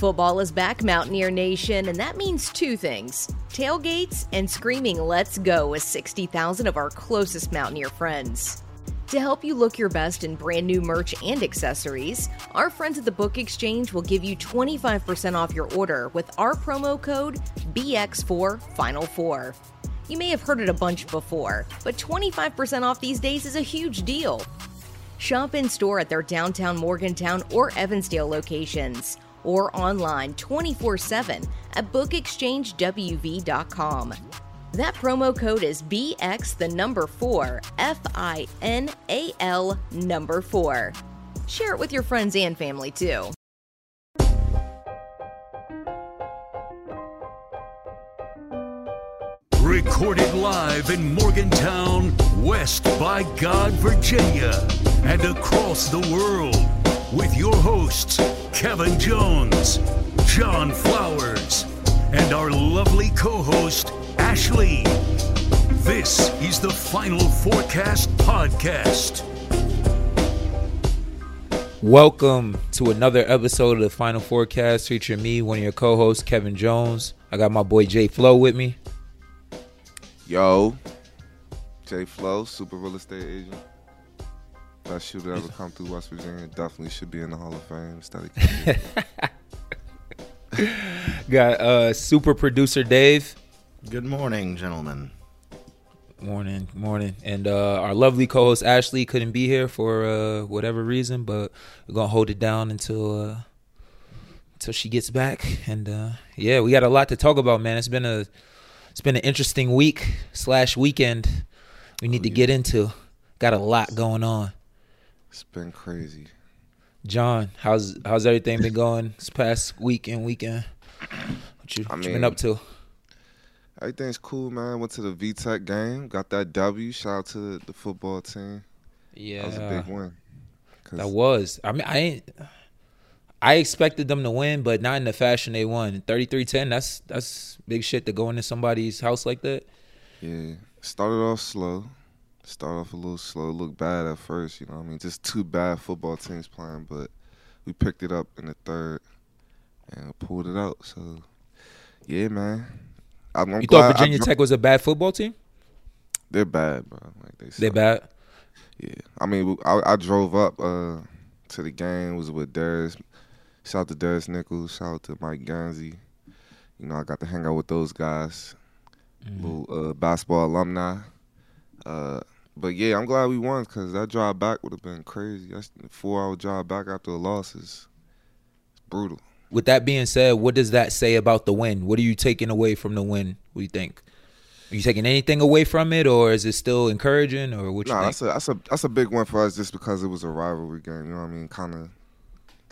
Football is back, Mountaineer Nation, and that means two things: tailgates and screaming "Let's go" with 60,000 of our closest Mountaineer friends. To help you look your best in brand new merch and accessories, our friends at the Book Exchange will give you 25% off your order with our promo code BX4FINAL4. You may have heard it a bunch before, but 25% off these days is a huge deal. Shop in-store at their downtown Morgantown or Evansdale locations, or online 24/7 at BookExchangeWV.com. That promo code is BX4FINAL4. Share it with your friends and family too. Recorded live in Morgantown, West by God, Virginia, and across the world with your hosts, Kevin Jones, John Flowers, and our lovely co-host, Ashley. This is the Final Forecast Podcast. Welcome to another episode of the Final Forecast featuring me, one of your co-hosts, Kevin Jones. I got my boy Jay Flow with me. Yo, Jay Flow, super real estate agent. Best shooter ever come through West Virginia. Definitely should be in the Hall of Fame. Got super producer Dave. Good morning, gentlemen. Morning. And our lovely co-host Ashley couldn't be here for whatever reason, but we're going to hold it down until she gets back. And yeah, we got a lot to talk about, man. It's been an interesting week/weekend we need to get into. Got a lot going on. It's been crazy. John, how's everything been going this past week and weekend? What you been up to? Everything's cool, man. Went to the VTech game. Got that W. Shout out to the football team. Yeah. That was a big win. That was. I mean, I expected them to win, but not in the fashion they won. 33-10, that's big shit to go into somebody's house like that. Yeah. Started off a little slow. Looked bad at first, you know what I mean? Just two bad football teams playing, but we picked it up in the third and pulled it out. So, yeah, man. You thought Virginia Tech was a bad football team? They're bad, bro. Like they're bad? Yeah. I mean, I drove up to the game. It was with Darius. Shout out to Darius Nichols. Shout out to Mike Gansey. You know, I got to hang out with those guys. Mm-hmm. Little basketball alumni. But, yeah, I'm glad we won because that drive back would have been crazy. That's a 4-hour drive back after the loss is brutal. With that being said, what does that say about the win? What are you taking away from the win, what do you think? Are you taking anything away from it, or is it still encouraging, or what you think? That's a big win for us just because it was a rivalry game, you know what I mean? Kind of,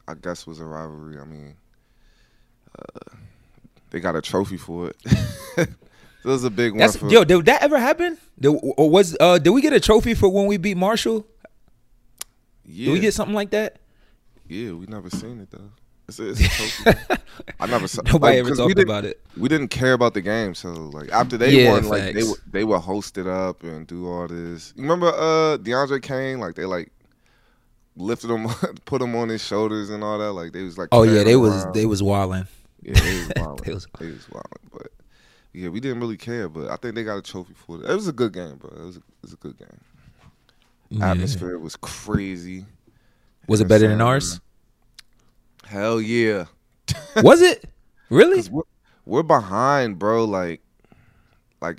I guess, was a rivalry. I mean, they got a trophy for it. So it was a big win for us. Yo, did that ever happen? Did we get a trophy for when we beat Marshall? Yeah. Did we get something like that? Yeah, we never seen it, though. It's a trophy. I never saw. Nobody ever talked about it. We didn't care about the game, so like after they won, facts. Like they were hosted up and do all this. You remember DeAndre Kane? Like they like lifted him, put him on his shoulders and all that. Like they was like, oh yeah, they was wilding. Yeah, they was wilding. But yeah, we didn't really care. But I think they got a trophy for it. It was a good game, bro. It was a good game. Yeah. Atmosphere was crazy. Was it better than ours? Hell yeah. Was it? Really? We're behind, bro. Like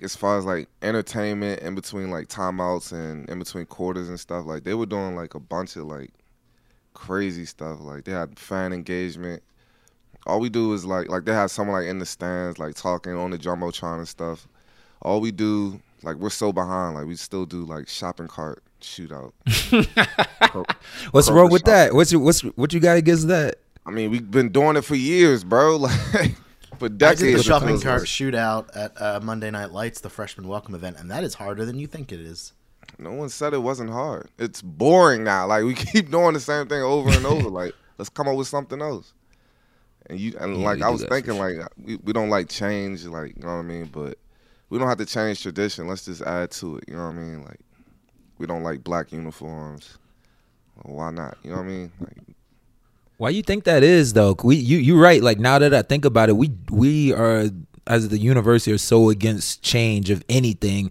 as far as like entertainment in between like timeouts and in between quarters and stuff, like they were doing like a bunch of like crazy stuff. Like they had fan engagement. All we do is like they had someone like in the stands, like talking on the Jumbotron and stuff. All we do, like we're so behind, like we still do like shopping cart shootout. What's wrong with that? What you got against that? I mean, we've been doing it for years, bro. Like for decades. I did the shopping cart shootout at Monday Night Lights, the freshman welcome event, and that is harder than you think it is. No one said it wasn't hard. It's boring now. Like we keep doing the same thing over and over. Like let's come up with something else. I was thinking, sure. Like we don't like change, like you know what I mean. But we don't have to change tradition. Let's just add to it. You know what I mean? Like we don't like black uniforms. Well, why not? You know what I mean? Like, Why you think that is though? You're right. Like now that I think about it, we are as the university are so against change of anything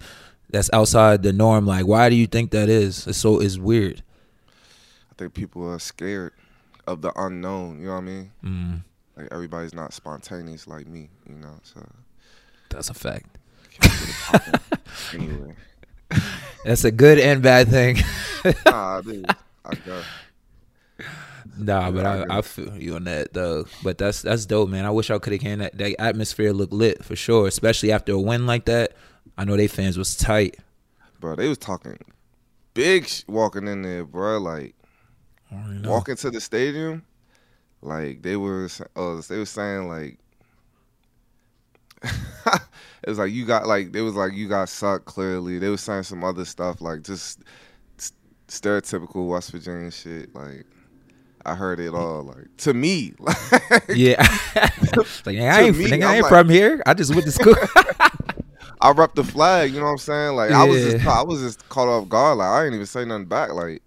that's outside the norm. Like, why do you think that is? It's weird. I think people are scared of the unknown. You know what I mean? Mm. Like everybody's not spontaneous like me. You know, so that's a fact. Anyway, that's a good and bad thing. Nah, dude, I got. Nah, but I feel you on that though. But that's dope, man. I wish I could have came. That atmosphere looked lit for sure, especially after a win like that. I know they fans was tight. Bro, they was talking big walking in there, bro. Like walking to the stadium, like they were saying like it was like you got like they was like you got sucked clearly. They was saying some other stuff like just stereotypical West Virginia shit like. I heard it all, like to me. Like, yeah, like I ain't like, from here. I just went to school. I repped the flag, you know what I'm saying? Like yeah. I was just caught off guard. Like I didn't even say nothing back. Like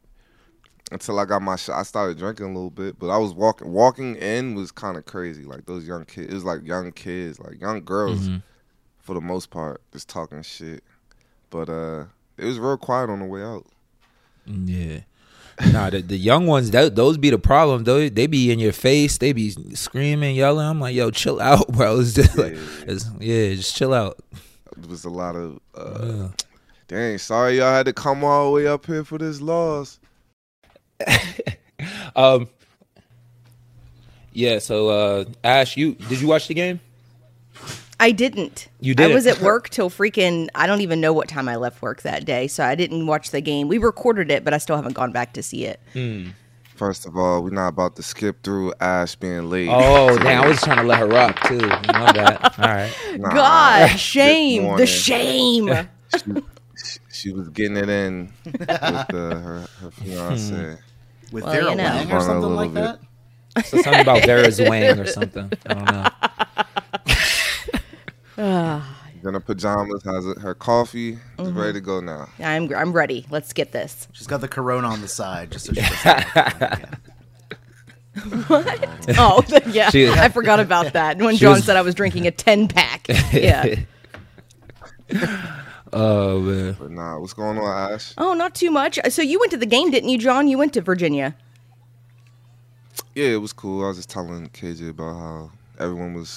until I got my shot, I started drinking a little bit, but I was walking in was kind of crazy. Like those young kids, it was like young kids, like young girls, mm-hmm. for the most part, just talking shit. But it was real quiet on the way out. Yeah. Nah, the young ones, those be the problem. They be in your face. They be screaming, yelling. I'm like, yo, chill out, bro. It's just like, just chill out. It was a lot of, dang, sorry y'all had to come all the way up here for this loss. Yeah, so Ash, did you watch the game? I didn't. You did. I was at work till freaking, I don't even know what time I left work that day, so I didn't watch the game. We recorded it, but I still haven't gone back to see it. Mm. First of all, we're not about to skip through Ash being late. Oh, dang, I was trying to let her rock, too. My bad. All right. God, shame. The shame. She was getting it in with her fiancé. With Vera Wang or something like that? So something about Vera's Wang or something. I don't know. In her pajamas, has her coffee. Mm-hmm. She's ready to go now. I'm ready. Let's get this. She's got the Corona on the side, just so she doesn't. What? Oh, yeah. I forgot about that. When John said I was drinking a 10-pack. Yeah. Oh, man. But nah, what's going on, Ash? Oh, not too much. So you went to the game, didn't you, John? You went to Virginia. Yeah, it was cool. I was just telling KJ about how everyone had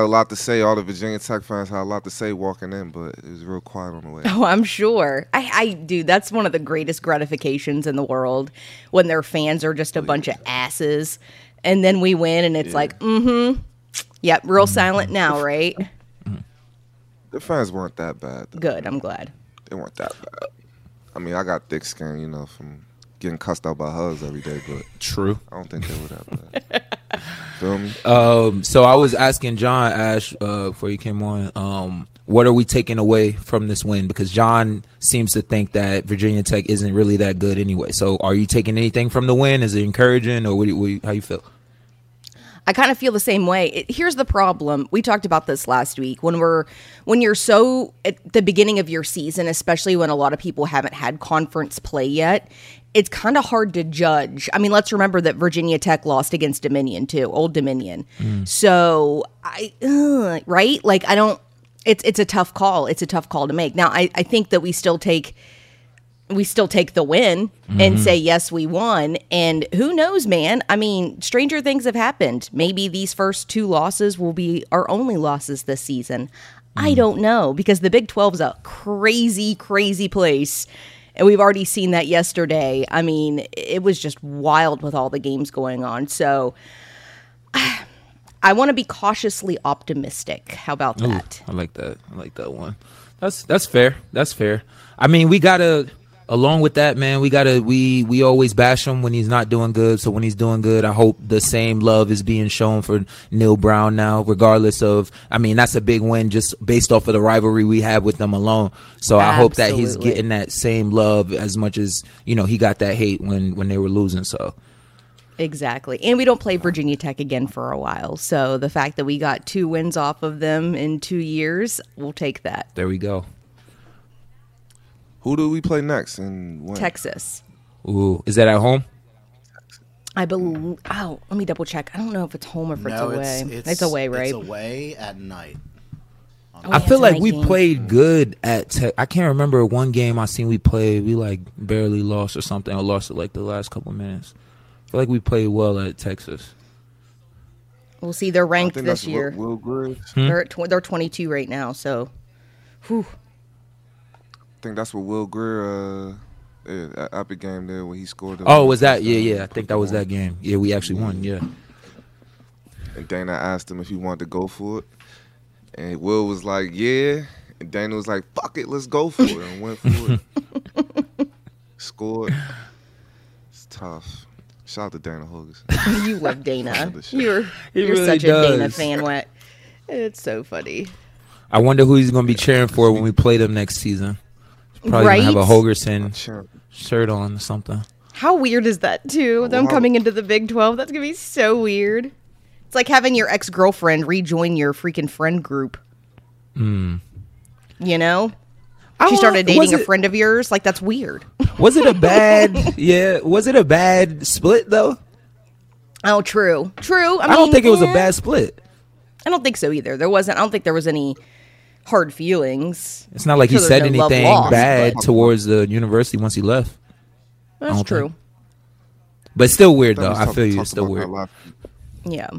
a lot to say. All the Virginia Tech fans had a lot to say walking in, but it was real quiet on the way. Oh, I'm sure. Dude, that's one of the greatest gratifications in the world when their fans are just a bunch of asses. And then we win, and it's like, mm-hmm. Yep, real silent now, right? The fans weren't that bad, though. Good, I'm glad. They weren't that bad. I mean, I got thick skin, you know, from getting cussed out by Hugs every day, but true. I don't think they were that bad. Feel me? So I was asking John, Ash, before you came on, what are we taking away from this win? Because John seems to think that Virginia Tech isn't really that good anyway. So are you taking anything from the win? Is it encouraging, or how you feel? I kind of feel the same way. Here's the problem. We talked about this last week. When you're so at the beginning of your season, especially when a lot of people haven't had conference play yet, it's kind of hard to judge. I mean, let's remember that Virginia Tech lost against Dominion too, Old Dominion. Mm. So right? Like it's a tough call. It's a tough call to make. Now I think that we still take the win, mm-hmm. and say, yes, we won. And who knows, man? I mean, stranger things have happened. Maybe these first two losses will be our only losses this season. Mm. I don't know, because the Big 12 is a crazy, crazy place. And we've already seen that yesterday. I mean, it was just wild with all the games going on. So I want to be cautiously optimistic. How about that? Ooh, I like that. I like that one. That's fair. That's fair. I mean, we got to, along with that, man, we always bash him when he's not doing good. So when he's doing good, I hope the same love is being shown for Neil Brown now, regardless of, I mean, that's a big win just based off of the rivalry we have with them alone. So I hope that he's getting that same love as much as, you know, he got that hate when they were losing. So. Exactly. And we don't play Virginia Tech again for a while. So the fact that we got 2 wins off of them in 2 years, we'll take that. There we go. Who do we play next? And when? Texas. Ooh, is that at home? I believe. Oh, let me double check. I don't know if it's home or if it's away. It's away, right? It's away at night. I feel like we played good at Tech. I can't remember one game I seen we played. We like barely lost or something. I lost it like the last couple minutes. I feel like we played well at Texas. We'll see. They're ranked this year. Will Greer. They're 22 right now. So, whew. I think that's what Will Greer. Epic game there when he scored. Oh, was that? Yeah. I think that was that game. Yeah, we actually won. Yeah. And Dana asked him if he wanted to go for it. And Will was like, yeah. And Dana was like, fuck it, let's go for it. And went for it. Scored. It's tough. Shout out to Dana Holgorsen. You love Dana. You're really such a Dana fan. What? It's so funny. I wonder who he's going to be cheering for when we play them next season. Probably right? Going to have a Holgorsen shirt on or something. How weird is that, too? Wow. Them coming into the Big 12? That's going to be so weird. It's like having your ex-girlfriend rejoin your freaking friend group. Mm. You know? She started dating a friend of yours. Like, that's weird. Was it a bad... yeah. Was it a bad split, though? Oh, true. True. I mean, I don't think it was a bad split. I don't think so, either. I don't think there was any hard feelings. It's not like he said anything bad towards the university once he left. That's true. But it's still weird, though. I feel you. It's still weird. Yeah.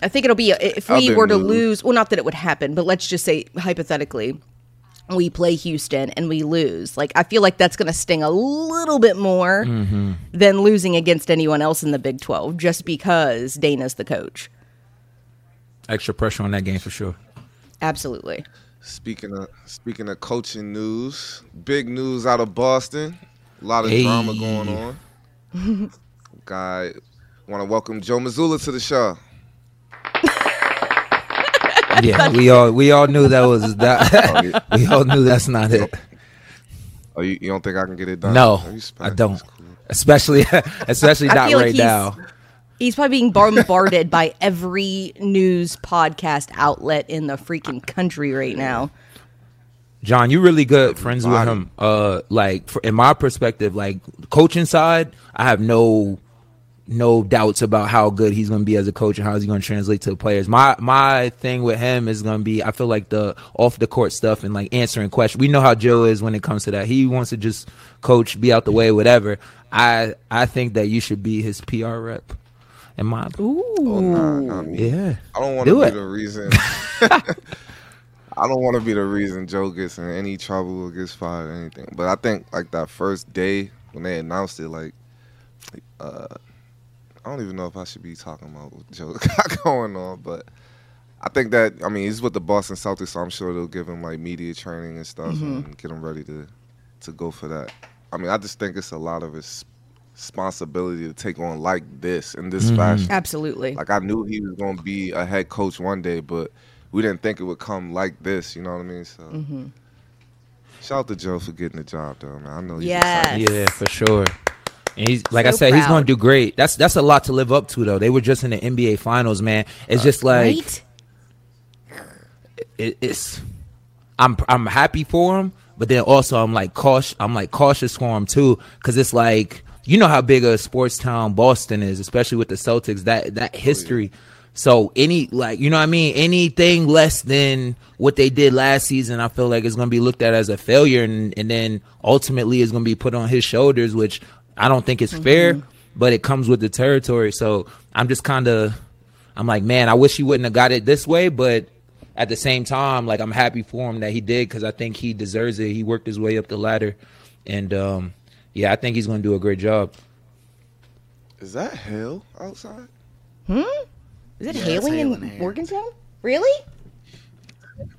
I think it'll be if we were to lose. Well, not that it would happen, but let's just say hypothetically, we play Houston and we lose. Like I feel like that's going to sting a little bit more than losing against anyone else in the Big 12, just because Dana's the coach. Extra pressure on that game for sure. Absolutely. Speaking of coaching news, big news out of Boston. A lot of drama going on. Guy, want to welcome Joe Mazzulla to the show. Yeah, we all knew that was that. We all knew that's not it. Oh, you don't think I can get it done? No, I don't. Cool. Especially not right now. He's probably being bombarded by every news podcast outlet in the freaking country right now. John, you really good friends with him. In my perspective, like coaching side, I have no doubts about how good he's going to be as a coach and how he's going to translate to the players. My thing with him is going to be, I feel like the off the court stuff and like answering questions. We know how Joe is when it comes to that. He wants to just coach, be out the way, whatever. I think that you should be his PR rep. Am I? Ooh, oh, nah, I mean, yeah. I don't want to be the reason. I don't want to be the reason Joe gets in any trouble or gets fired or anything. But I think like that first day when they announced it, like. I don't even know if I should be talking about what Joe got going on, but I think that, I mean, he's with the Boston Celtics, so I'm sure they'll give him like media training and stuff and get him ready to go for that. I mean, I just think it's a lot of his responsibility to take on like this in this fashion. Absolutely. Like I knew he was going to be a head coach one day, but we didn't think it would come like this. You know what I mean? So shout out to Joe for getting the job, though, man. I know he's excited. Yeah, for sure. And he's like so I said, proud. He's going to do great. That's a lot to live up to, though. They were just in the NBA Finals, man. It's just like right? it's. I'm happy for him, but then also I'm cautious for him too, because it's like you know how big a sports town Boston is, especially with the Celtics. That history. Oh, yeah. So any like you know what I mean, anything less than what they did last season, I feel like it's going to be looked at as a failure, and then ultimately it's going to be put on his shoulders, which. I don't think it's fair, but it comes with the territory. So I'm just I'm like, man, I wish he wouldn't have got it this way. But at the same time, like I'm happy for him that he did because I think he deserves it. He worked his way up the ladder. And, I think he's going to do a great job. Is that hail outside? Is it hailing in Morgantown? Really?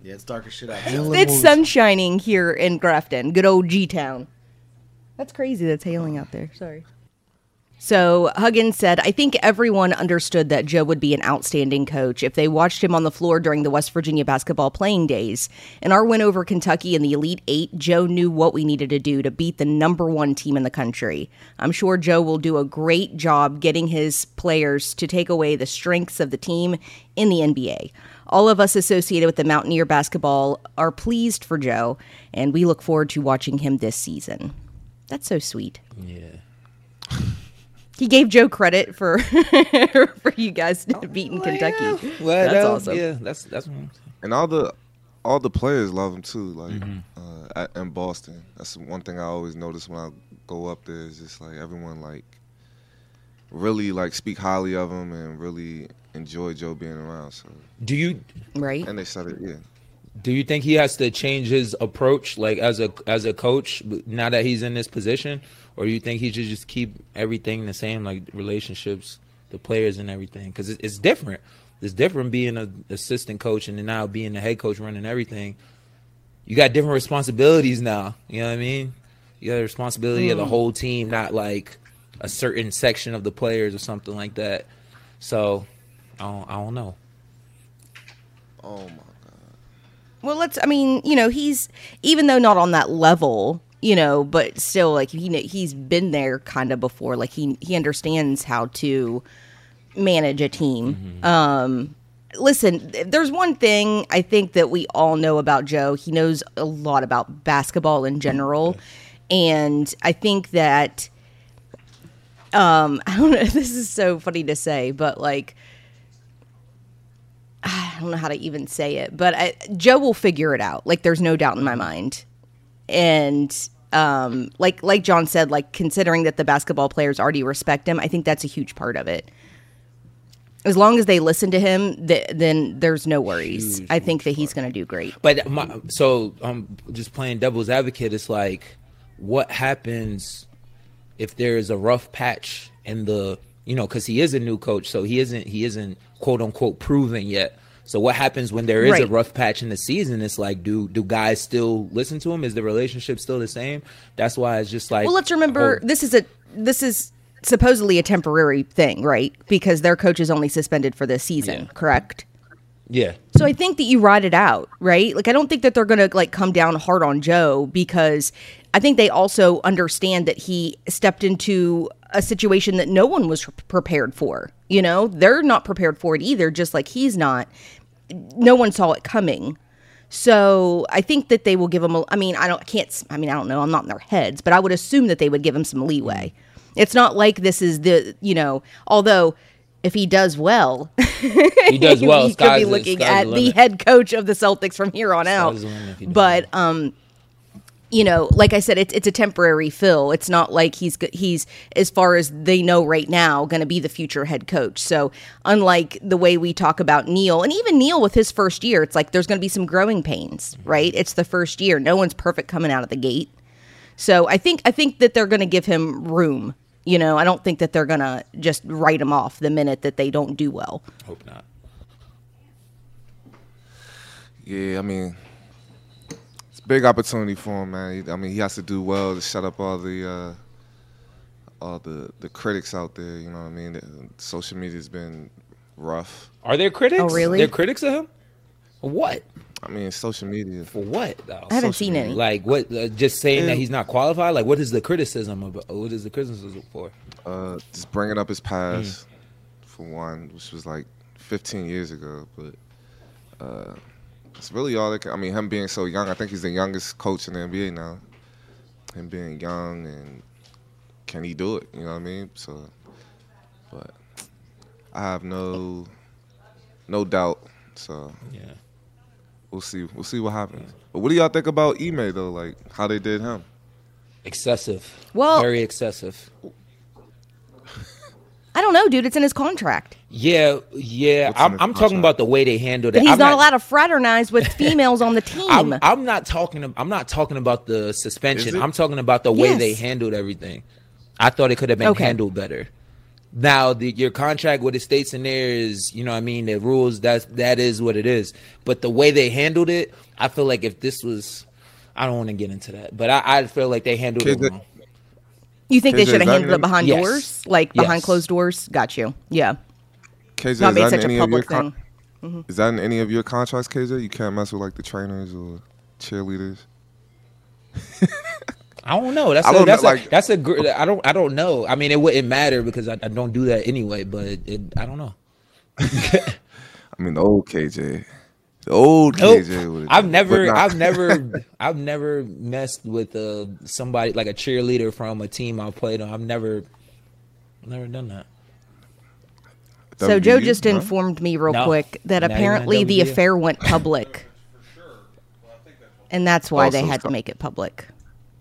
Yeah, it's dark as shit out here. It's sunshining here in Grafton, good old G-Town. That's crazy. That's hailing out there. Sorry. So Huggins said, I think everyone understood that Joe would be an outstanding coach if they watched him on the floor during the West Virginia basketball playing days. In our win over Kentucky in the Elite Eight, Joe knew what we needed to do to beat the #1 team in the country. I'm sure Joe will do a great job getting his players to take away the strengths of the team in the NBA. All of us associated with the Mountaineer basketball are pleased for Joe, and we look forward to watching him this season. That's so sweet. Yeah. He gave Joe credit for for you guys beating Kentucky. Yeah. Well, that's awesome. Yeah, that's and all the players love him too. Like in Boston, that's one thing I always notice when I go up there is just like everyone like really like speak highly of him and really enjoy Joe being around. So do you right? And they said it. Yeah. Do you think he has to change his approach, like as a coach, now that he's in this position, or do you think he should just keep everything the same, like relationships, the players, and everything? Because it's different. It's different being an assistant coach and then now being the head coach running everything. You got different responsibilities now. You know what I mean? You got the responsibility of the whole team, not like a certain section of the players or something like that. So I don't know. Oh my. Well, I mean, you know, he's, even though not on that level, you know, but still, like, he's been there kind of before. Like, he understands how to manage a team. Mm-hmm. Listen, there's one thing I think that we all know about Joe. He knows a lot about basketball in general. And I think that, I don't know, this is so funny to say, but, like, I don't know how to even say it, but Joe will figure it out. Like, there's no doubt in my mind. And like John said, like, considering that the basketball players already respect him, I think that's a huge part of it. As long as they listen to him, then there's no worries. Huge, I think that he's going to do great. But so just playing devil's advocate, it's like, what happens if there is a rough patch in the, you know, because he is a new coach, so he isn't quote unquote proven yet. So what happens when there is a rough patch in the season? It's like, do guys still listen to him? Is the relationship still the same? That's why it's just like, well, let's remember this is supposedly a temporary thing, right? Because their coach is only suspended for this season, correct? Yeah. So I think that you ride it out, right? Like, I don't think that they're going to like come down hard on Joe, because I think they also understand that he stepped into a situation that no one was prepared for. You know, they're not prepared for it either, just like he's not. No one saw it coming. So I think that they will give him I don't know, I'm not in their heads, but I would assume that they would give him some leeway. It's not like this is the, you know, although if he does well, he could be looking at the head coach of the Celtics from here on out. But, you know, like I said, it's a temporary fill. It's not like he's as far as they know right now going to be the future head coach. So unlike the way we talk about Neil, and even Neil with his first year, it's like there's going to be some growing pains, right? It's the first year. No one's perfect coming out of the gate. So I think that they're going to give him room. You know, I don't think that they're going to just write him off the minute that they don't do well. Hope not. Yeah, I mean, big opportunity for him, man. I mean, he has to do well to shut up all the critics out there. You know what I mean? Social media's been rough. Are there critics? Oh, really? There are critics of him? For what? I mean, social media. For what? Though? I haven't seen any. Like, what? Just saying that he's not qualified. Like, what is the criticism about? What is the criticism for? Just bringing up his past, for one, which was like 15 years ago, but. It's really all that. I mean, him being so young, I think he's the youngest coach in the NBA now. Him being young, and can he do it? You know what I mean? So, but I have no doubt. So yeah, we'll see what happens. But what do y'all think about Ime though? Like how they did him? Excessive. Well, very excessive. I don't know, dude. It's in his contract. Yeah. I'm talking about the way they handled it. He's not allowed to fraternize with females on the team. I'm not talking about the suspension. I'm talking about the way they handled everything. I thought it could have been handled better. Now, your contract, what it states in there is, you know what I mean, the rules, that is what it is. But the way they handled it, I feel like if this was – I don't want to get into that. But I feel like they handled it wrong. You think KJ, they should have handled it behind doors? Like behind closed doors? Got you. Yeah. KJ, not made such a public thing. Is that in any of your contracts, KJ? You can't mess with like the trainers or cheerleaders? I don't know. I don't know. I mean, it wouldn't matter because I don't do that anyway, but I don't know. I mean, the old KJ. KJ. I've never messed with somebody like a cheerleader from a team I played on. I've never Never done that. So Joe just informed me real quick that apparently the affair went public. And that's why they had to make it public.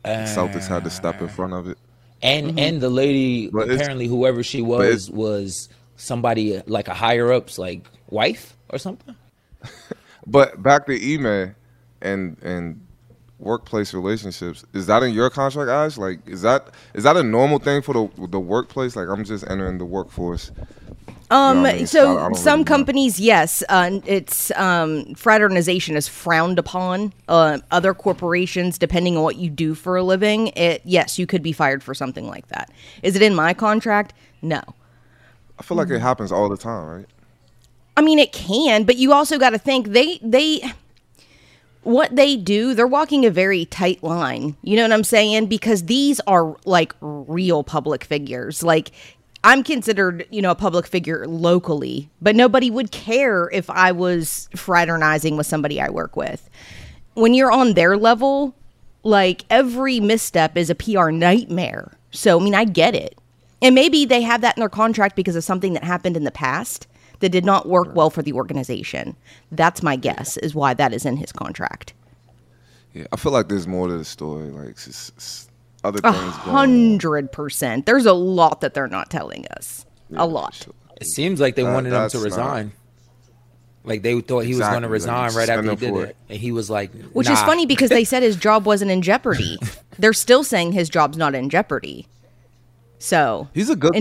Celtics had to step in front of it. And the lady, apparently whoever she was somebody like a higher-up's like wife or something. But back to Ime and workplace relationships, is that in your contract, Ash? Like, is that a normal thing for the workplace? Like, I'm just entering the workforce. You know what I mean? So I some really companies, yes, it's fraternization is frowned upon. Other corporations, depending on what you do for a living, yes, you could be fired for something like that. Is it in my contract? No. I feel like it happens all the time, right? I mean, it can, but you also got to think what they do, they're walking a very tight line. You know what I'm saying? Because these are like real public figures. Like, I'm considered, a public figure locally, but nobody would care if I was fraternizing with somebody I work with. When you're on their level, like, every misstep is a PR nightmare. So, I mean, I get it. And maybe they have that in their contract because of something that happened in the past that did not work well for the organization. That's my guess, is why that is in his contract. Yeah, I feel like there's more to the story. Like, it's other things 100%. There's a lot that they're not telling us. Yeah, a lot. Sure. It seems like they wanted him to resign. Like, they thought he was going to resign right after he did it. And he was like, nah. Which is funny because they said his job wasn't in jeopardy. They're still saying his job's not in jeopardy. So he's a good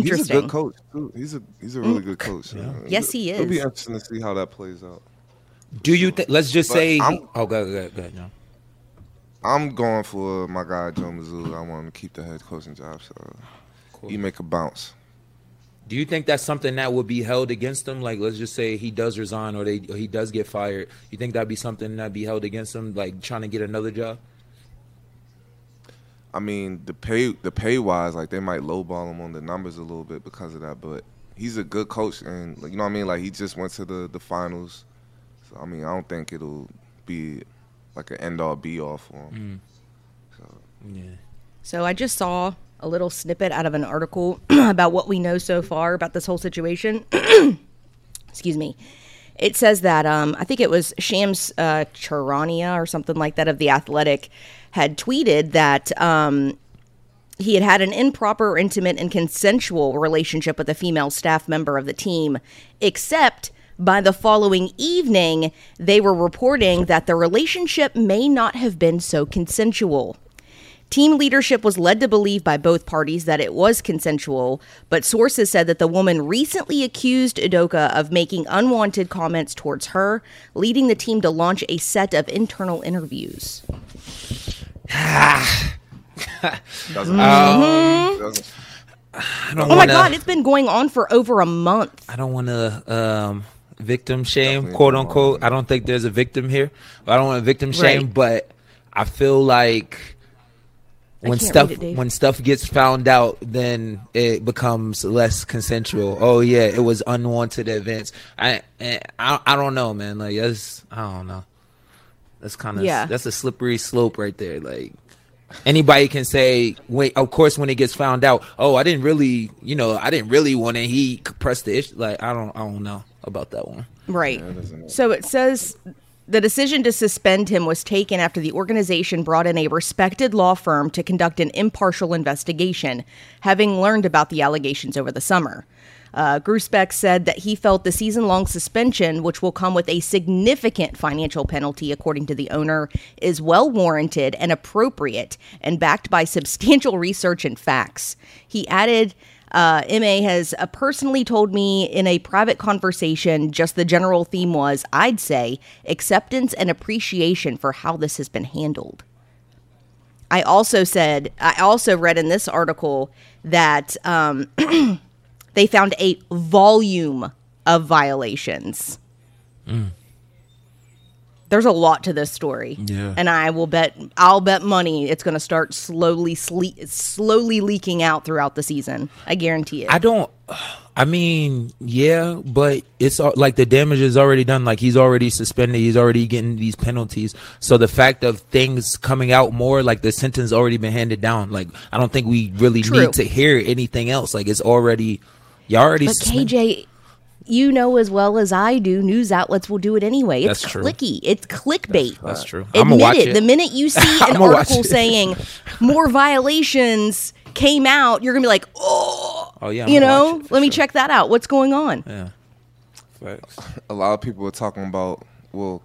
coach too. He's a really good coach. Yeah. Yes, he is. It'll be interesting to see how that plays out. Do you think? Let's just say. Go ahead. No. I'm going for my guy Joe Mazzulla. I want him to keep the head coaching job. So cool. He make a bounce. Do you think that's something that would be held against him? Like, let's just say he does resign or he does get fired. You think that'd be something that'd be held against him, like trying to get another job? I mean, the pay wise, like, they might lowball him on the numbers a little bit because of that, but he's a good coach, and you know what I mean. Like, he just went to the finals, so I mean, I don't think it'll be like an end all be all for him. So I just saw a little snippet out of an article about what we know so far about this whole situation. Excuse me. It says that I think it was Shams Charania or something like that of The Athletic had tweeted that he had had an improper, intimate, and consensual relationship with a female staff member of the team, except by the following evening, they were reporting that the relationship may not have been so consensual. Team leadership was led to believe by both parties that it was consensual, but sources said that the woman recently accused Udoka of making unwanted comments towards her, leading the team to launch a set of internal interviews. Oh my God, it's been going on for over a month. I don't want to victim shame, definitely quote unquote. I don't think there's a victim here. I don't want to victim shame, but I feel like when stuff gets found out, then it becomes less consensual. Oh yeah, it was unwanted events. I don't know, man. Like, that's kind of that's a slippery slope right there. Like, anybody can say, of course, when it gets found out, oh, I didn't really want it. He pressed the issue. Like, I don't know about that one. Right. Yeah, so it says. The decision to suspend him was taken after the organization brought in a respected law firm to conduct an impartial investigation, having learned about the allegations over the summer. Grusbeck said that he felt the season-long suspension, which will come with a significant financial penalty, according to the owner, is well-warranted and appropriate and backed by substantial research and facts. He added, MA has personally told me in a private conversation, just the general theme was, I'd say, acceptance and appreciation for how this has been handled. I also read in this article that they found a volume of violations. there's a lot to this story. Yeah. And I'll bet money it's going to start slowly leaking out throughout the season. I guarantee it. Yeah, but it's like the damage is already done. Like, he's already suspended. He's already getting these penalties. So the fact of things coming out more, like the sentence already been handed down. Like, I don't think we really need to hear anything else. Like, it's already, you already. But KJ, you know as well as I do, news outlets will do it anyway. It's clicky. It's clickbait. That's true. Admit it. The minute you see an article saying more violations came out, you're going to be like, oh yeah, you know, let me check that out. What's going on? Yeah. Facts. A lot of people were talking about,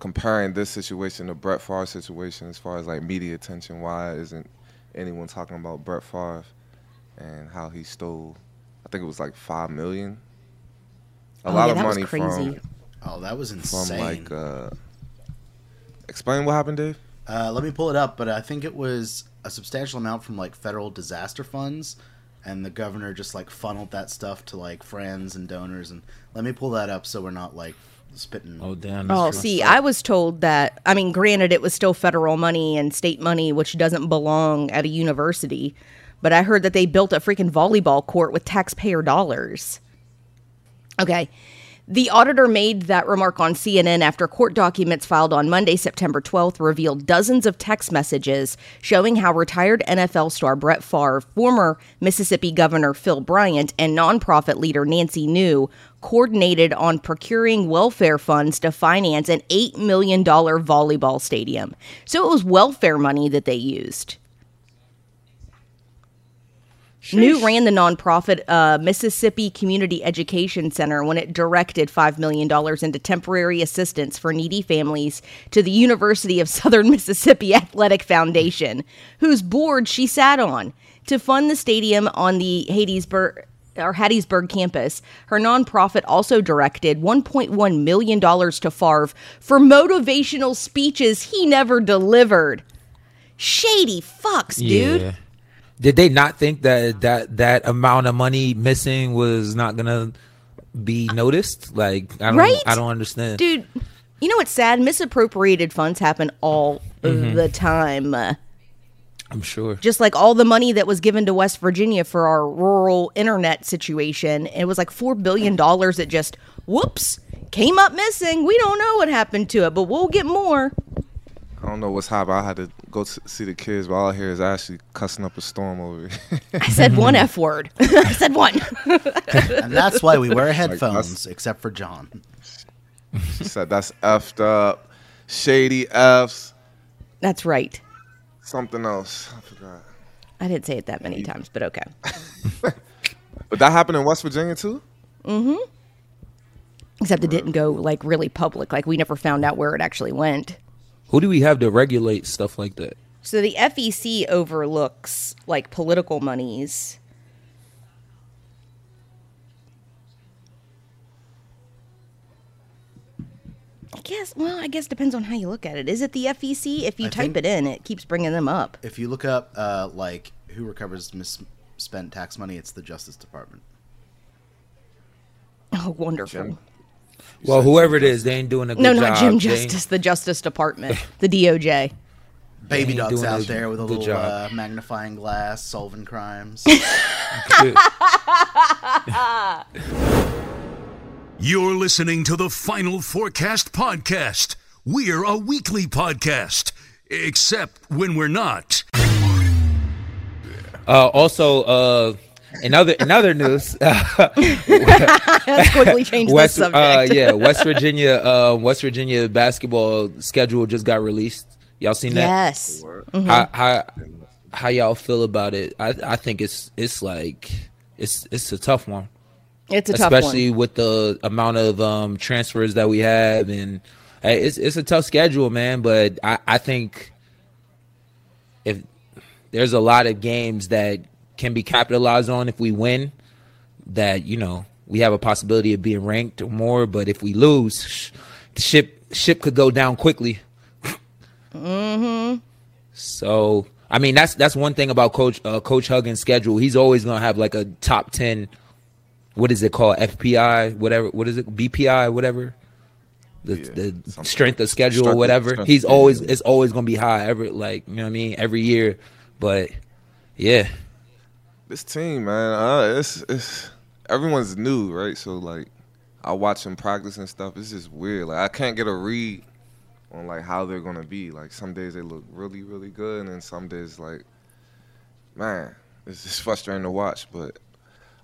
comparing this situation to Brett Favre's situation as far as like media attention. Why isn't anyone talking about Brett Favre and how he stole, I think it was like $5 million? A lot of money from. Oh, that was insane. Explain what happened, Dave. Let me pull it up, but I think it was a substantial amount from like federal disaster funds, and the governor just like funneled that stuff to like friends and donors. And let me pull that up so we're not like spitting. Oh, damn. Oh, see, I was told that, I mean, granted, it was still federal money and state money, which doesn't belong at a university, but I heard that they built a freaking volleyball court with taxpayer dollars. Okay. The auditor made that remark on CNN after court documents filed on Monday, September 12th, revealed dozens of text messages showing how retired NFL star Brett Favre, former Mississippi Governor Phil Bryant, and nonprofit leader Nancy New coordinated on procuring welfare funds to finance an $8 million volleyball stadium. So it was welfare money that they used. Sheesh. New ran the nonprofit Mississippi Community Education Center when it directed $5 million into temporary assistance for needy families to the University of Southern Mississippi Athletic Foundation, whose board she sat on, to fund the stadium on the Hattiesburg campus. Her nonprofit also directed $1.1 million to Favre for motivational speeches he never delivered. Shady fucks, dude. Yeah. Did they not think that amount of money missing was not gonna be noticed? Like, I don't understand, dude. You know what's sad? Misappropriated funds happen all the time. I'm sure. Just like all the money that was given to West Virginia for our rural internet situation, it was like $4 billion. It just came up missing. We don't know what happened to it, but we'll get more. I don't know what's hot, but I had to go see the kids, but all I hear is Ashley cussing up a storm over here. I said one F word. I said one. And that's why we wear headphones, like, except for John. She said that's effed up. Shady Fs. That's right. Something else. I forgot. I didn't say it that many times, but okay. But that happened in West Virginia too? Mm-hmm. Except it didn't go like really public. Like, we never found out where it actually went. Who do we have to regulate stuff like that? So the FEC overlooks like political monies. I guess depends on how you look at it. Is it the FEC? If you type it in, it keeps bringing them up. If you look up like who recovers misspent tax money, it's the Justice Department. Oh, wonderful. Jim. Well, whoever it is, they ain't doing a good job. No, not Jim Justice, the Justice Department, the DOJ. Baby dogs out there with a little magnifying glass, solving crimes. You're listening to the Final Forecast Podcast. We're a weekly podcast, except when we're not. In other news, quickly changed the subject. West Virginia basketball schedule just got released. Y'all seen that? Yes. Mm-hmm. How y'all feel about it? I think it's a tough one. It's a tough one, especially with the amount of transfers that we have, and it's a tough schedule, man. But I think if there's a lot of games that can be capitalized on, if we win, that, you know, we have a possibility of being ranked more. But if we lose, ship could go down quickly. Mm-hmm. So I mean, that's one thing about Coach Huggins' schedule. He's always gonna have like a top 10. What is it called? FPI, whatever. What is it? BPI, whatever. the strength of schedule or whatever, he's always it's always gonna be high. You know what I mean? Every year, but yeah, this team, man, it's everyone's new, right? So like, I watch them practice and stuff. It's just weird. Like I can't get a read on like how they're gonna be. Like some days they look really, really good, and then some days like, man, it's just frustrating to watch. But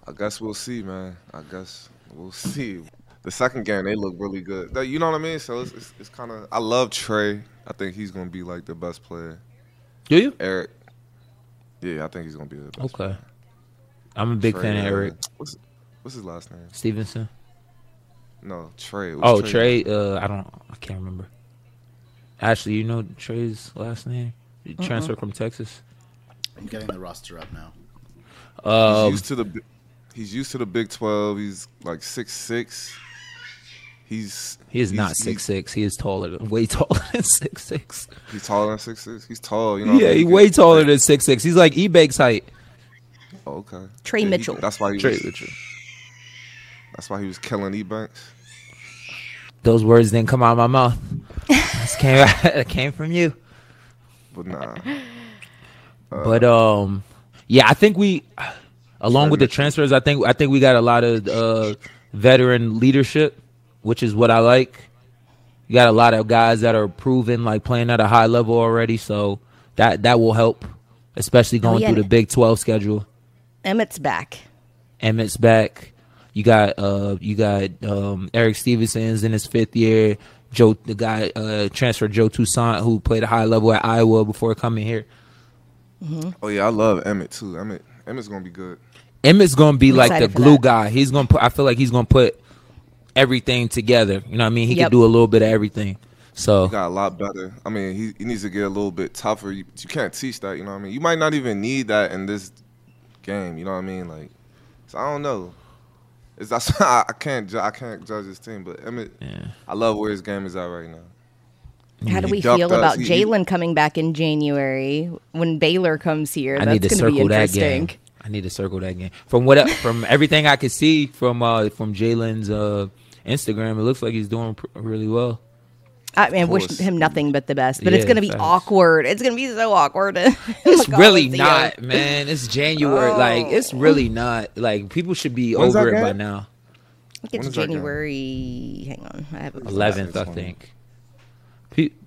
I guess we'll see, man. I guess we'll see. The second game they look really good. You know what I mean? So it's kind of. I love Trey. I think he's gonna be like the best player. Do you? Eric. Yeah, I think he's gonna be the best. Okay. Player. I'm a big Trey, fan of Eric. What's his last name? Stevenson. No, Trey. Trey. I can't remember. Ashley, you know Trey's last name? He transferred from Texas. I'm getting the roster up now. He's used to the Big 12. He's like 6'6". He is not 6'6". He is taller, way taller than 6'6". He's taller than 6'6". He's tall. You know. Yeah, he's way taller than 6'6". He's like Ebake's height. Oh, okay. Trey Mitchell. That's why he was killing Ebanks. Those words didn't come out of my mouth. It came from you. But nah. I think we, along with the transfers, I think we got a lot of veteran leadership, which is what I like. You got a lot of guys that are proven, like playing at a high level already, so that will help, especially going through the Big 12 schedule. Emmett's back. You got Eric Stevenson's in his fifth year. Transferred Joe Toussaint, who played a high level at Iowa before coming here. Mm-hmm. Oh yeah, I love Emmett too. Emmett's gonna be good. Emmett's gonna be like the glue guy. He's gonna put. I feel like he's gonna put everything together. You know what I mean? He can do a little bit of everything. So he got a lot better. I mean, he needs to get a little bit tougher. You can't teach that. You know what I mean? You might not even need that in this game. You know what I mean? Like, so I don't know. I can't judge this team, but Emmett, I love where his game is at right now. How do we feel about Jalen coming back in January when Baylor comes here? That's going to be interesting. I need to circle that game. From everything I could see from Jalen's Instagram, it looks like he's doing really well. I mean, I wish him nothing but the best, but it's going to be awkward. It's going to be so awkward. It's really not, man. It's January. Like, it's really not. Like, people should be over it by now. It's January. Hang on. I have 11th, I think.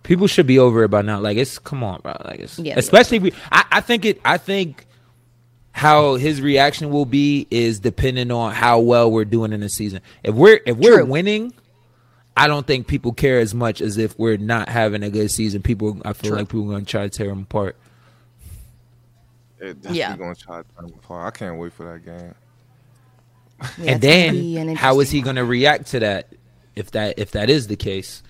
People should be over it by now. Like, it's come on, bro. Like, it's especially I think how his reaction will be is dependent on how well we're doing in the season. If we're winning, I don't think people care as much as if we're not having a good season. People are going to try to tear him apart. They're going to try to tear him apart. I can't wait for that game. Yeah, and then how is he going to react to that if that is the case?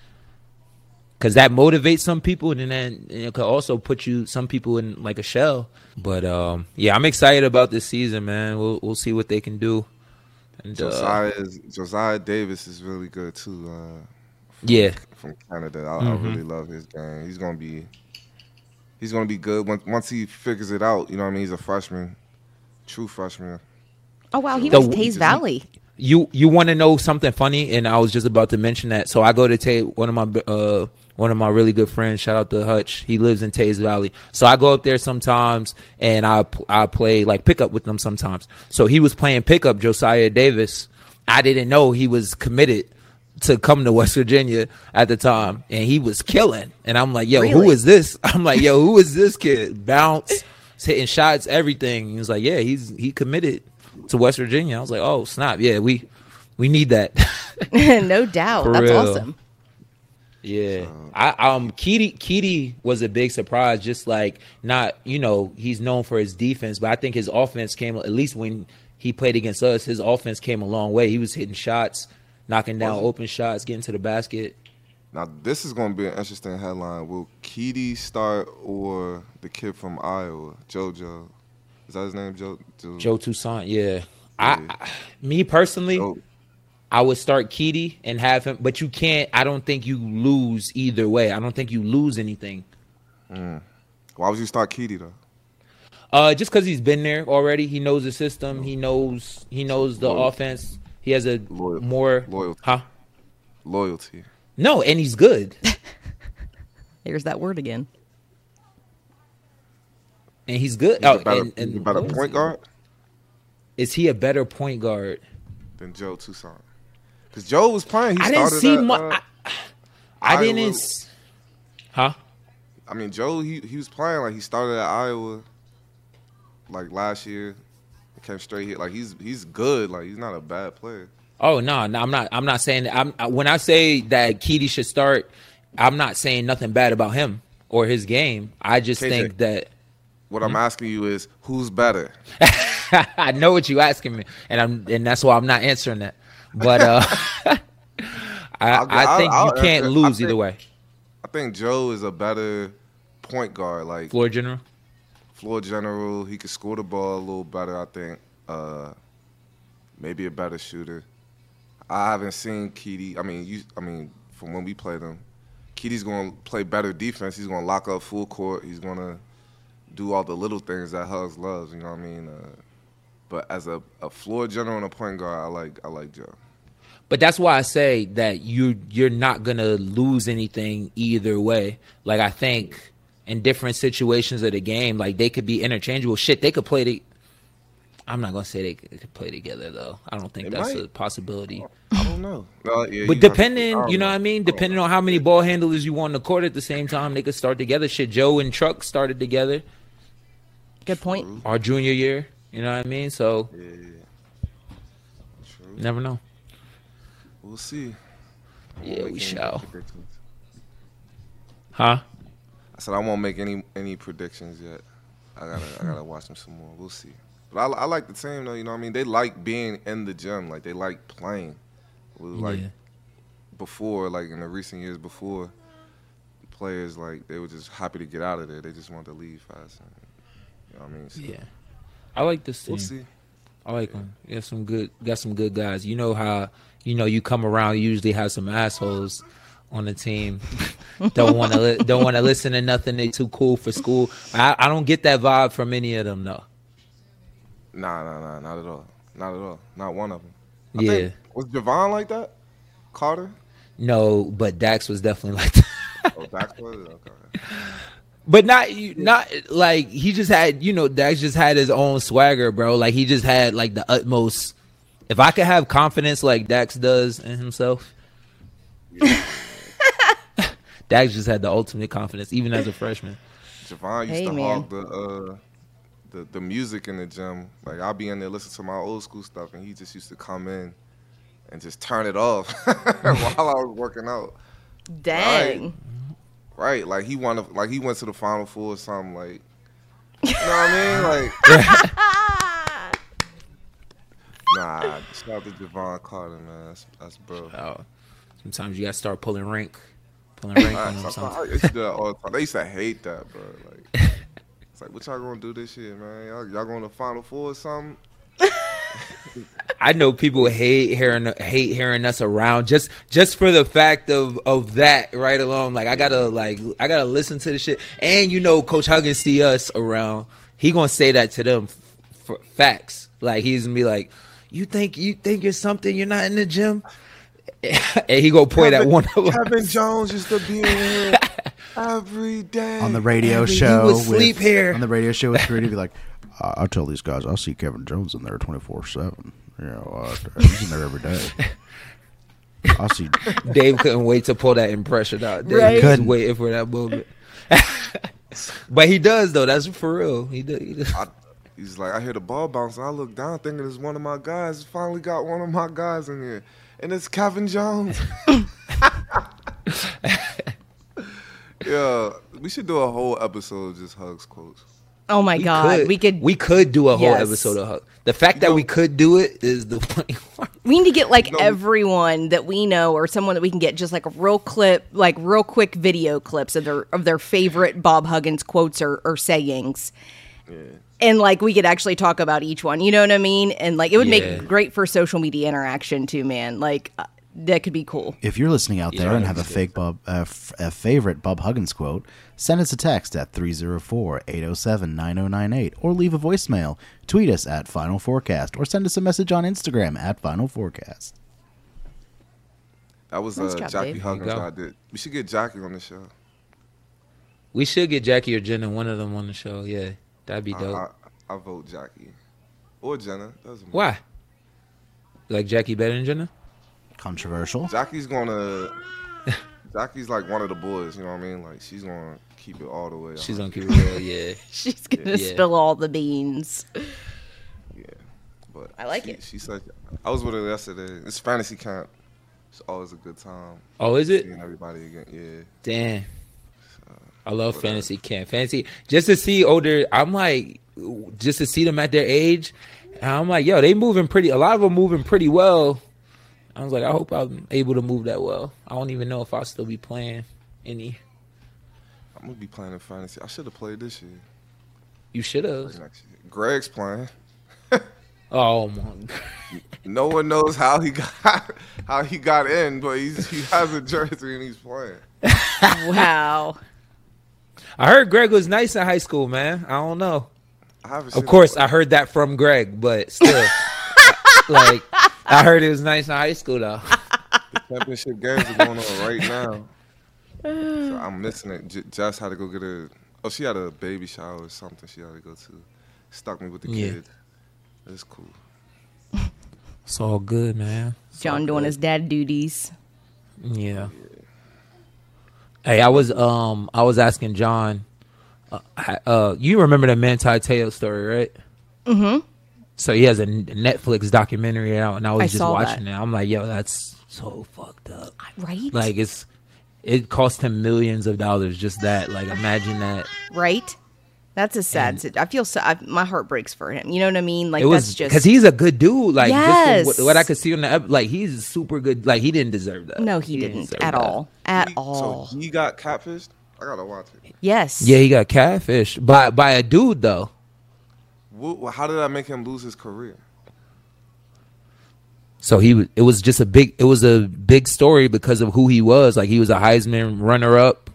Because that motivates some people, and then it could also put some people in like a shell. But I'm excited about this season, man. We'll see what they can do. And, Josiah Davis is really good too. From Canada, I really love his game. He's gonna be good once he figures it out. You know what I mean? He's a freshman, true freshman. Oh wow, he was Hayes Valley. You want to know something funny? And I was just about to mention that. So I go to one of my really good friends, shout out to Hutch. He lives in Taze Valley. So I go up there sometimes, and I play like pickup with them sometimes. So he was playing pickup, Josiah Davis. I didn't know he was committed to come to West Virginia at the time, and he was killing. And I'm like, yo, really? Who is this? I'm like, yo, who is this kid? Bounce, hitting shots, everything. He was like, yeah, he committed to West Virginia. I was like, oh snap, yeah, we need that. No doubt. For that's real. Awesome. Yeah, Keedy was a big surprise. Just like not, he's known for his defense, but I think his offense came, at least when he played against us, his offense came a long way. He was hitting shots, knocking down open shots, getting to the basket. Now this is going to be an interesting headline. Will Keedy start or the kid from Iowa, JoJo? Is that his name, Joe Toussaint? Yeah. Me personally. Joe. I would start Keedy and have him, but you can't. I don't think you lose either way. I don't think you lose anything. Mm. Why would you start Keedy though? Just because he's been there already. He knows the system. He knows the offense. He has a loyalty. Loyalty. No, and he's good. There's that word again. And he's good. About a point guard? Is he a better point guard than Joe Toussaint? Because Joe was playing. He I didn't see much. I mean, Joe, he was playing. Like, he started at Iowa, like, last year. He came straight here. Like, he's good. Like, he's not a bad player. Oh, no, I'm not saying that. When I say that Keedy should start, I'm not saying nothing bad about him or his game. I just think that. What I'm asking you is, who's better? I know what you're asking me, and that's why I'm not answering that. But I think you can't lose either way. I think Joe is a better point guard. Like Floor general. He can score the ball a little better, I think. Maybe a better shooter. I haven't seen Keedy. I mean, from when we played him, Keedy's going to play better defense. He's going to lock up full court. He's going to do all the little things that Hugs loves. You know what I mean? But as a floor general and a point guard, I like Joe. But that's why I say that you're not going to lose anything either way. Like, I think in different situations of the game, like, they could be interchangeable. Shit, they could play the. I'm not going to say they could play together, though. I don't think that's a possibility. I don't know. But depending, you know what I mean? Depending on how many ball handlers you want on the court at the same time, they could start together. Shit, Joe and Truck started together. Good point. Our junior year, you know what I mean? So, yeah. True. You never know. We'll see. Yeah, we shall. Huh? I said I won't make any predictions yet. I gotta watch them some more. We'll see. But I like the team, though. You know what I mean? They like being in the gym. Like, they like playing. Before, like, in the recent years before, players, like, they were just happy to get out of there. They just wanted to leave fast. You know what I mean? So, yeah. I like this team. We'll see. I like them. Yeah, got some good guys. You know how, you come around, you usually have some assholes on the team. don't want to listen to nothing. They too cool for school. I don't get that vibe from any of them, though. Nah, not at all. Not at all. Not one of them. I think, was Javon like that? Carter? No, but Dax was definitely like that. Oh, Dax was? Okay. But not like, he just had, Dax just had his own swagger, bro. Like, he just had, like, the utmost. If I could have confidence like Dax does in himself. Yeah. Dax just had the ultimate confidence, even as a freshman. Javon used to hog the music in the gym. Like, I'll be in there listening to my old school stuff, and he just used to come in and just turn it off while I was working out. Dang. Right. Like, he went to the Final Four or something, like, you know what I mean? Like, nah, shout out to Javon Carter, man. That's bro. Oh, sometimes you gotta start pulling rank. I used to do that all the time. They used to hate that, bro. Like, it's like, what y'all gonna do this year, man? Y'all going to Final Four or something? I know people hate hearing us around just for the fact of that right alone. Like, I gotta listen to the shit. And Coach Huggins see us around. He gonna say that to them for facts. Like, he's gonna be like, you think you're something? You're not in the gym. And he gonna point at one of us. Kevin Jones used to be in here every day on the radio show. He would sleep here on the radio show with Rudy. Be like, I tell these guys, I see Kevin Jones in there 24/7. You know, he's in there every day. I see. Dave couldn't wait to pull that impression out. Dave was waiting for that moment. But he does, though. That's for real. He does. He's like, I hear the ball bouncing. I look down, thinking it's one of my guys. Finally got one of my guys in here. And it's Kevin Jones. Yeah, we should do a whole episode of just Hugs quotes. Oh my God, we could do a whole episode of Hugs. The fact that we could do it is the funny part. We need to get everyone that we know or someone that we can get just like a real clip, like real quick video clips of their favorite Bob Huggins quotes or sayings. Yeah. And, like, we could actually talk about each one. You know what I mean? And, like, it would make great for social media interaction, too, man. Like, that could be cool. If you're listening out there and have a fake favorite Bob Huggins quote, send us a text at 304-807-9098 or leave a voicemail. Tweet us at Final Forecast or send us a message on Instagram at Final Forecast. That was Jackie Huggins I did. We should get Jackie on the show. We should get Jackie or Jenna, one of them on the show. Yeah, that'd be dope. I vote Jackie or Jenna. Doesn't matter. Why? You like Jackie better than Jenna? Controversial. Jackie's like one of the boys. You know what I mean? Like she's gonna keep it all the way. She's gonna keep it real. Yeah. She's gonna spill all the beans. Yeah, but I like it. She's like, I was with her yesterday. It's fantasy camp. It's always a good time. Oh, is it? Seeing everybody again. Yeah. Damn. I love fantasy camp. Fantasy, just to see older, I'm like, just to see them at their age, I'm like, yo, they moving pretty, a lot of them moving pretty well. I was like, I hope I'm able to move that well. I don't even know if I'll still be playing any. I'm going to be playing in fantasy. I should have played this year. You should have. Greg's playing. Oh my God. No one knows how he got in, but he has a jersey and he's playing. Wow. I heard Greg was nice in high school, man. I don't know. Of course, I heard that from Greg, but still. Like, I heard it was nice in high school, though. The championship games are going on right now. So I'm missing it. Jess had to go get a – oh, she had a baby shower or something she had to go to. Stuck me with the kid. It's cool. It's all good, man. John doing his dad duties. Yeah. Hey, I was asking John, you remember the Manti Te'o story, right? Mm-hmm. So he has a Netflix documentary out, and I just watching that. It. I'm like, yo, that's so fucked up, right? Like it cost him millions of dollars just that. Like, imagine that, right? That's a sad situation. I feel so. My heart breaks for him. You know what I mean? Like, that's just because he's a good dude. Like, just what I could see on the like, he's super good. Like, he didn't deserve that. No, he didn't at all. At all. So he got catfished. I gotta watch it. Yes. Yeah, he got catfished by a dude though. How did I make him lose his career? So it was a big story because of who he was. Like, he was a Heisman runner-up,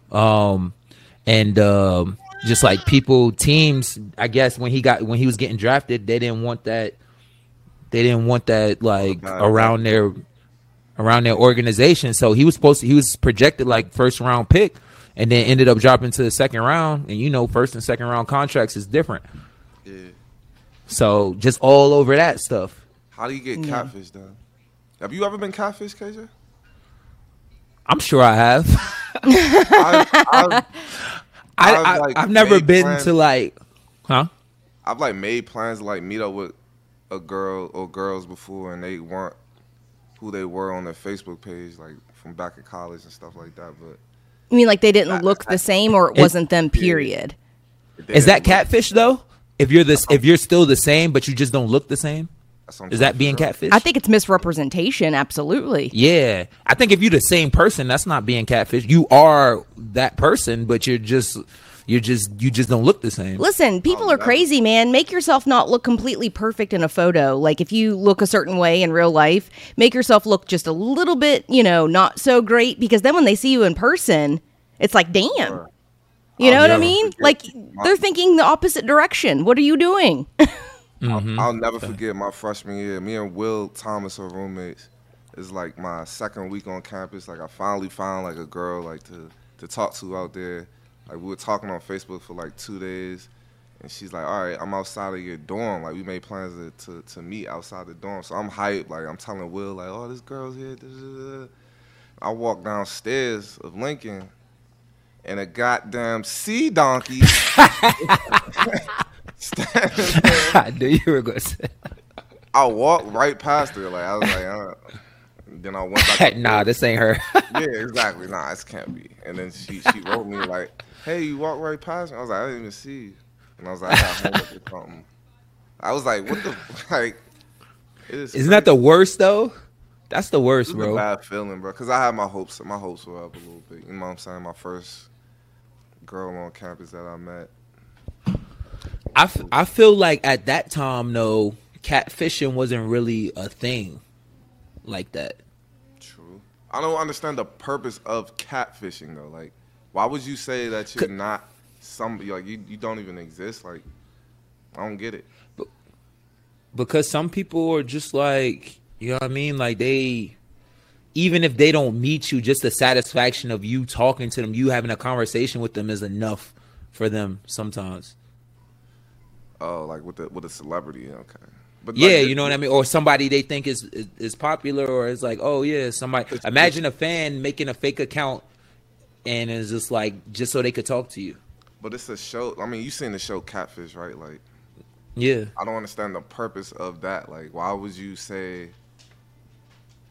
and just like teams, I guess when he was getting drafted, they didn't want that like around their organization. So he was projected like first round pick, and then ended up dropping to the second round. And you know, first and second round contracts is different. Yeah. So just all over that stuff. How do you get catfished done? Have you ever been catfished, KJ? I'm sure I have. I've never been plans to like, huh? I've like made plans to like meet up with a girl or girls before, and they weren't who they were on their Facebook page, like from back in college and stuff like that. But you mean like they didn't look the same, or it wasn't them? Period. Is that catfish though? If you're still the same, but you just don't look the same, is that being catfish? I think it's misrepresentation. Absolutely. Yeah, I think if you're the same person, that's not being catfish. You are that person, but you just don't look the same. Listen, people are crazy, man. Make yourself not look completely perfect in a photo. Like, if you look a certain way in real life, make yourself look just a little bit, not so great, because then when they see you in person, it's like, damn. You know what I mean? Like, they're thinking the opposite direction. What are you doing? I'll never forget my freshman year. Me and Will Thomas are roommates. It's like my second week on campus. Like, I finally found like a girl like to talk to out there. Like, we were talking on Facebook for like 2 days, and she's like, "All right, I'm outside of your dorm." Like, we made plans to meet outside the dorm. So I'm hyped. Like, I'm telling Will like, "Oh, this girl's here." I walk downstairs of Lincoln, and a goddamn sea donkey standing there. I knew you were going to say that. I walked right past her. Like, I was like, then I went back. Nah, this ain't her. Yeah, exactly. Nah, this can't be. And then she wrote me like, "Hey, you walked right past me." I was like, "I didn't even see you." And I was like, "I got homework or something." I was like, "What the like?" Isn't that the worst though? That's the worst, bro. It's a bad feeling, bro. Because I had my hopes. My hopes were up a little bit. You know what I'm saying? My first girl on campus that I met. I feel like at that time though, catfishing wasn't really a thing like that. True. I don't understand the purpose of catfishing though. Like, why would you say that you're not somebody? Like, you don't even exist. Like, I don't get it. Because some people are just like, you know what I mean? Like, they even if they don't meet you, just the satisfaction of you talking to them, you having a conversation with them is enough for them sometimes. Oh, like with a celebrity, okay. But yeah, like, you know what I mean? Or somebody they think is popular, or it's like, oh yeah, somebody. Imagine a fan making a fake account and it's just like, just so they could talk to you. But it's a show. I mean, you seen the show Catfish, right? Like, yeah. I don't understand the purpose of that. Like, why would you say,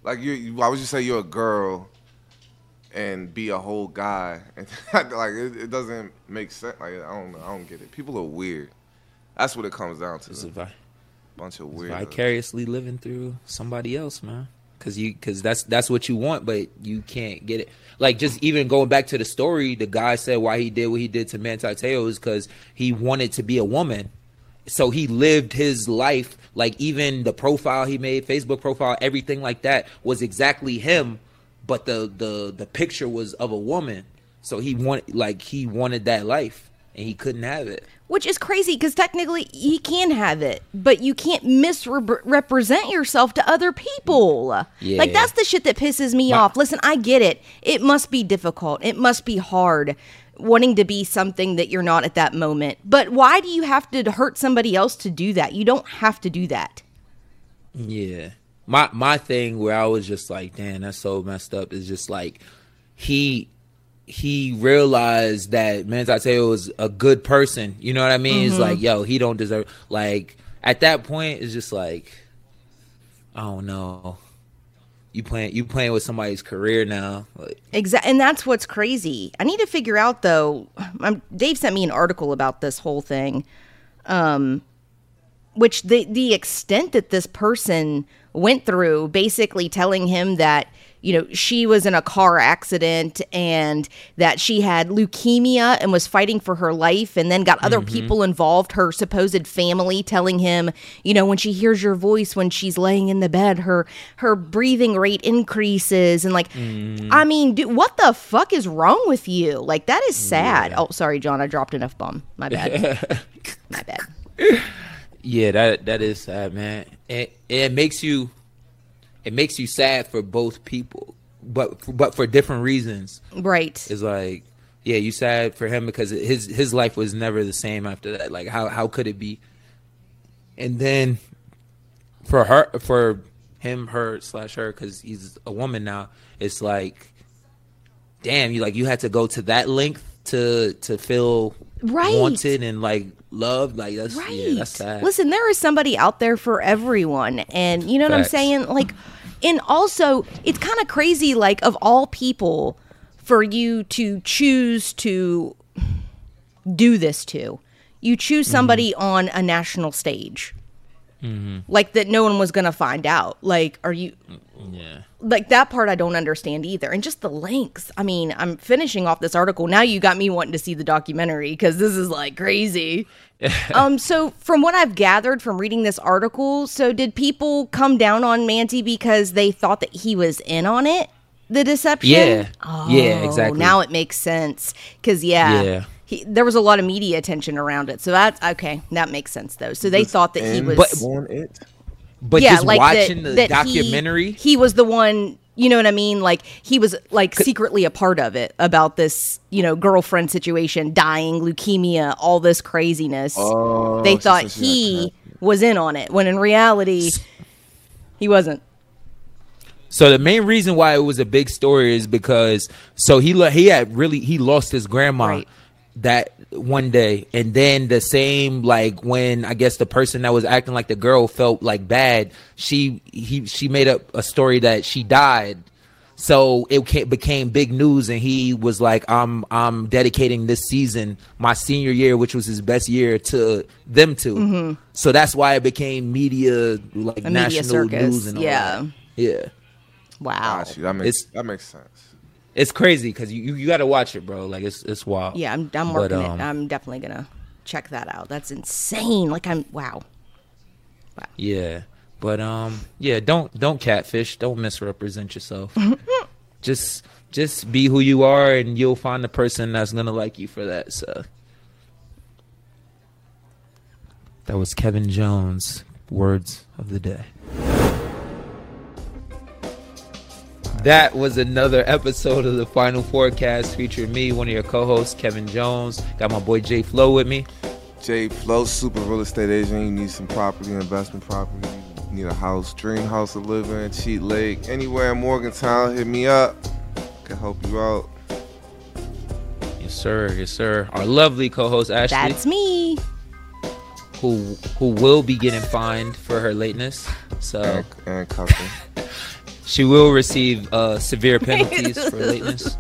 like, why would you say you're a girl and be a whole guy? And like, it doesn't make sense. Like, I don't know. I don't get it. People are weird. That's what it comes down to. It's a bunch of weird. Vicariously living through somebody else, man. Cause that's what you want, but you can't get it. Like, just even going back to the story, the guy said why he did what he did to Manti Te'o is because he wanted to be a woman. So he lived his life, like even the profile he made, Facebook profile, everything like that was exactly him, but the picture was of a woman. So he wanted that life. And he couldn't have it. Which is crazy because technically he can have it, but you can't misrepresent yourself to other people. Yeah. Like, that's the shit that pisses me off. Listen, I get it. It must be difficult. It must be hard wanting to be something that you're not at that moment. But why do you have to hurt somebody else to do that? You don't have to do that. Yeah. My thing where I was just like, damn, that's so messed up is just like he realized that Manti Te'o was a good person. You know what I mean? Mm-hmm. It's like, yo, he don't deserve, like, at that point, it's just like, I don't know. You playing with somebody's career now. Like, exactly. And that's what's crazy. I need to figure out, though, Dave sent me an article about this whole thing, which the extent that this person went through, basically telling him that, you know, she was in a car accident and that she had leukemia and was fighting for her life, and then got other people involved, her supposed family telling him, you know, when she hears your voice when she's laying in the bed, her breathing rate increases. And like, I mean, dude, what the fuck is wrong with you? Like, that is sad. Yeah. Oh, sorry, John, I dropped an F-bomb. My bad. My bad. Yeah, that is sad, man. It makes you... It makes you sad for both people, but for different reasons. Right. It's like, yeah, you sad for him because his life was never the same after that. Like, how could it be? And then for her, because he's a woman now, it's like, damn, you had to go to that length to feel wanted and like loved. Like, that's right. Yeah, that's sad. Listen, there is somebody out there for everyone, and you know what I'm saying? Like. And also, it's kind of crazy, like, of all people, for you to choose to do this to. You choose somebody on a national stage. Mm-hmm. Like, that no one was going to find out. Like, are you... Yeah. Like, that part I don't understand either. And just the lengths. I mean, I'm finishing off this article. Now you got me wanting to see the documentary because this is, like, crazy. So from what I've gathered from reading this article, so did people come down on Manti because they thought that he was in on it, the deception? Yeah. Oh, yeah, exactly. Now it makes sense because, yeah. There was a lot of media attention around it. So that's okay. That makes sense, though. So they thought that he was... But yeah, just like watching the documentary, he was the one, you know what I mean? Like, he was like secretly a part of it, about this, you know, girlfriend situation, dying, leukemia, all this craziness. Oh, they thought he was in on it when in reality he wasn't. So the main reason why it was a big story is because he lost his grandma. Right. That one day, and then the same, like, when I guess the person that was acting like the girl felt like bad, she made up a story that she died, so it became big news, and he was like, I'm dedicating this season, my senior year, which was his best year, to them two. Mm-hmm. So that's why it became media, like a national media news and all that. Yeah. Wow. Gosh, that makes sense. It's crazy because you got to watch it, bro. Like, it's wild. Yeah, I'm working it. I'm definitely gonna check that out. That's insane. Like, wow. Yeah, but yeah. Don't catfish. Don't misrepresent yourself. just be who you are, and you'll find the person that's gonna like you for that. So that was Kevin Jones' words of the day. That was another episode of the Final Forecast featuring me, one of your co-hosts, Kevin Jones. Got my boy Jay Flo with me. Jay Flo, super real estate agent. You need some property, investment property. You need a house, dream house to live in, Cheat Lake, anywhere in Morgantown, hit me up. Can help you out. Yes, sir. Yes, sir. Our lovely co-host, Ashley. That's me. Who will be getting fined for her lateness. So and cuffing. She will receive severe penalties for lateness.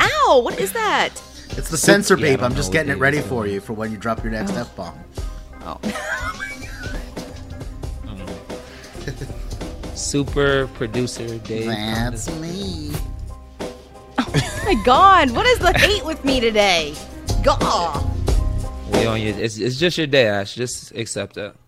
Ow, what is that? It's the sensor beep. I'm just getting it ready for you for when you drop your next F-bomb. Oh. Super producer Dave. That's me. Oh my God, what is the hate with me today? God. It's just your day, Ash. Just accept it.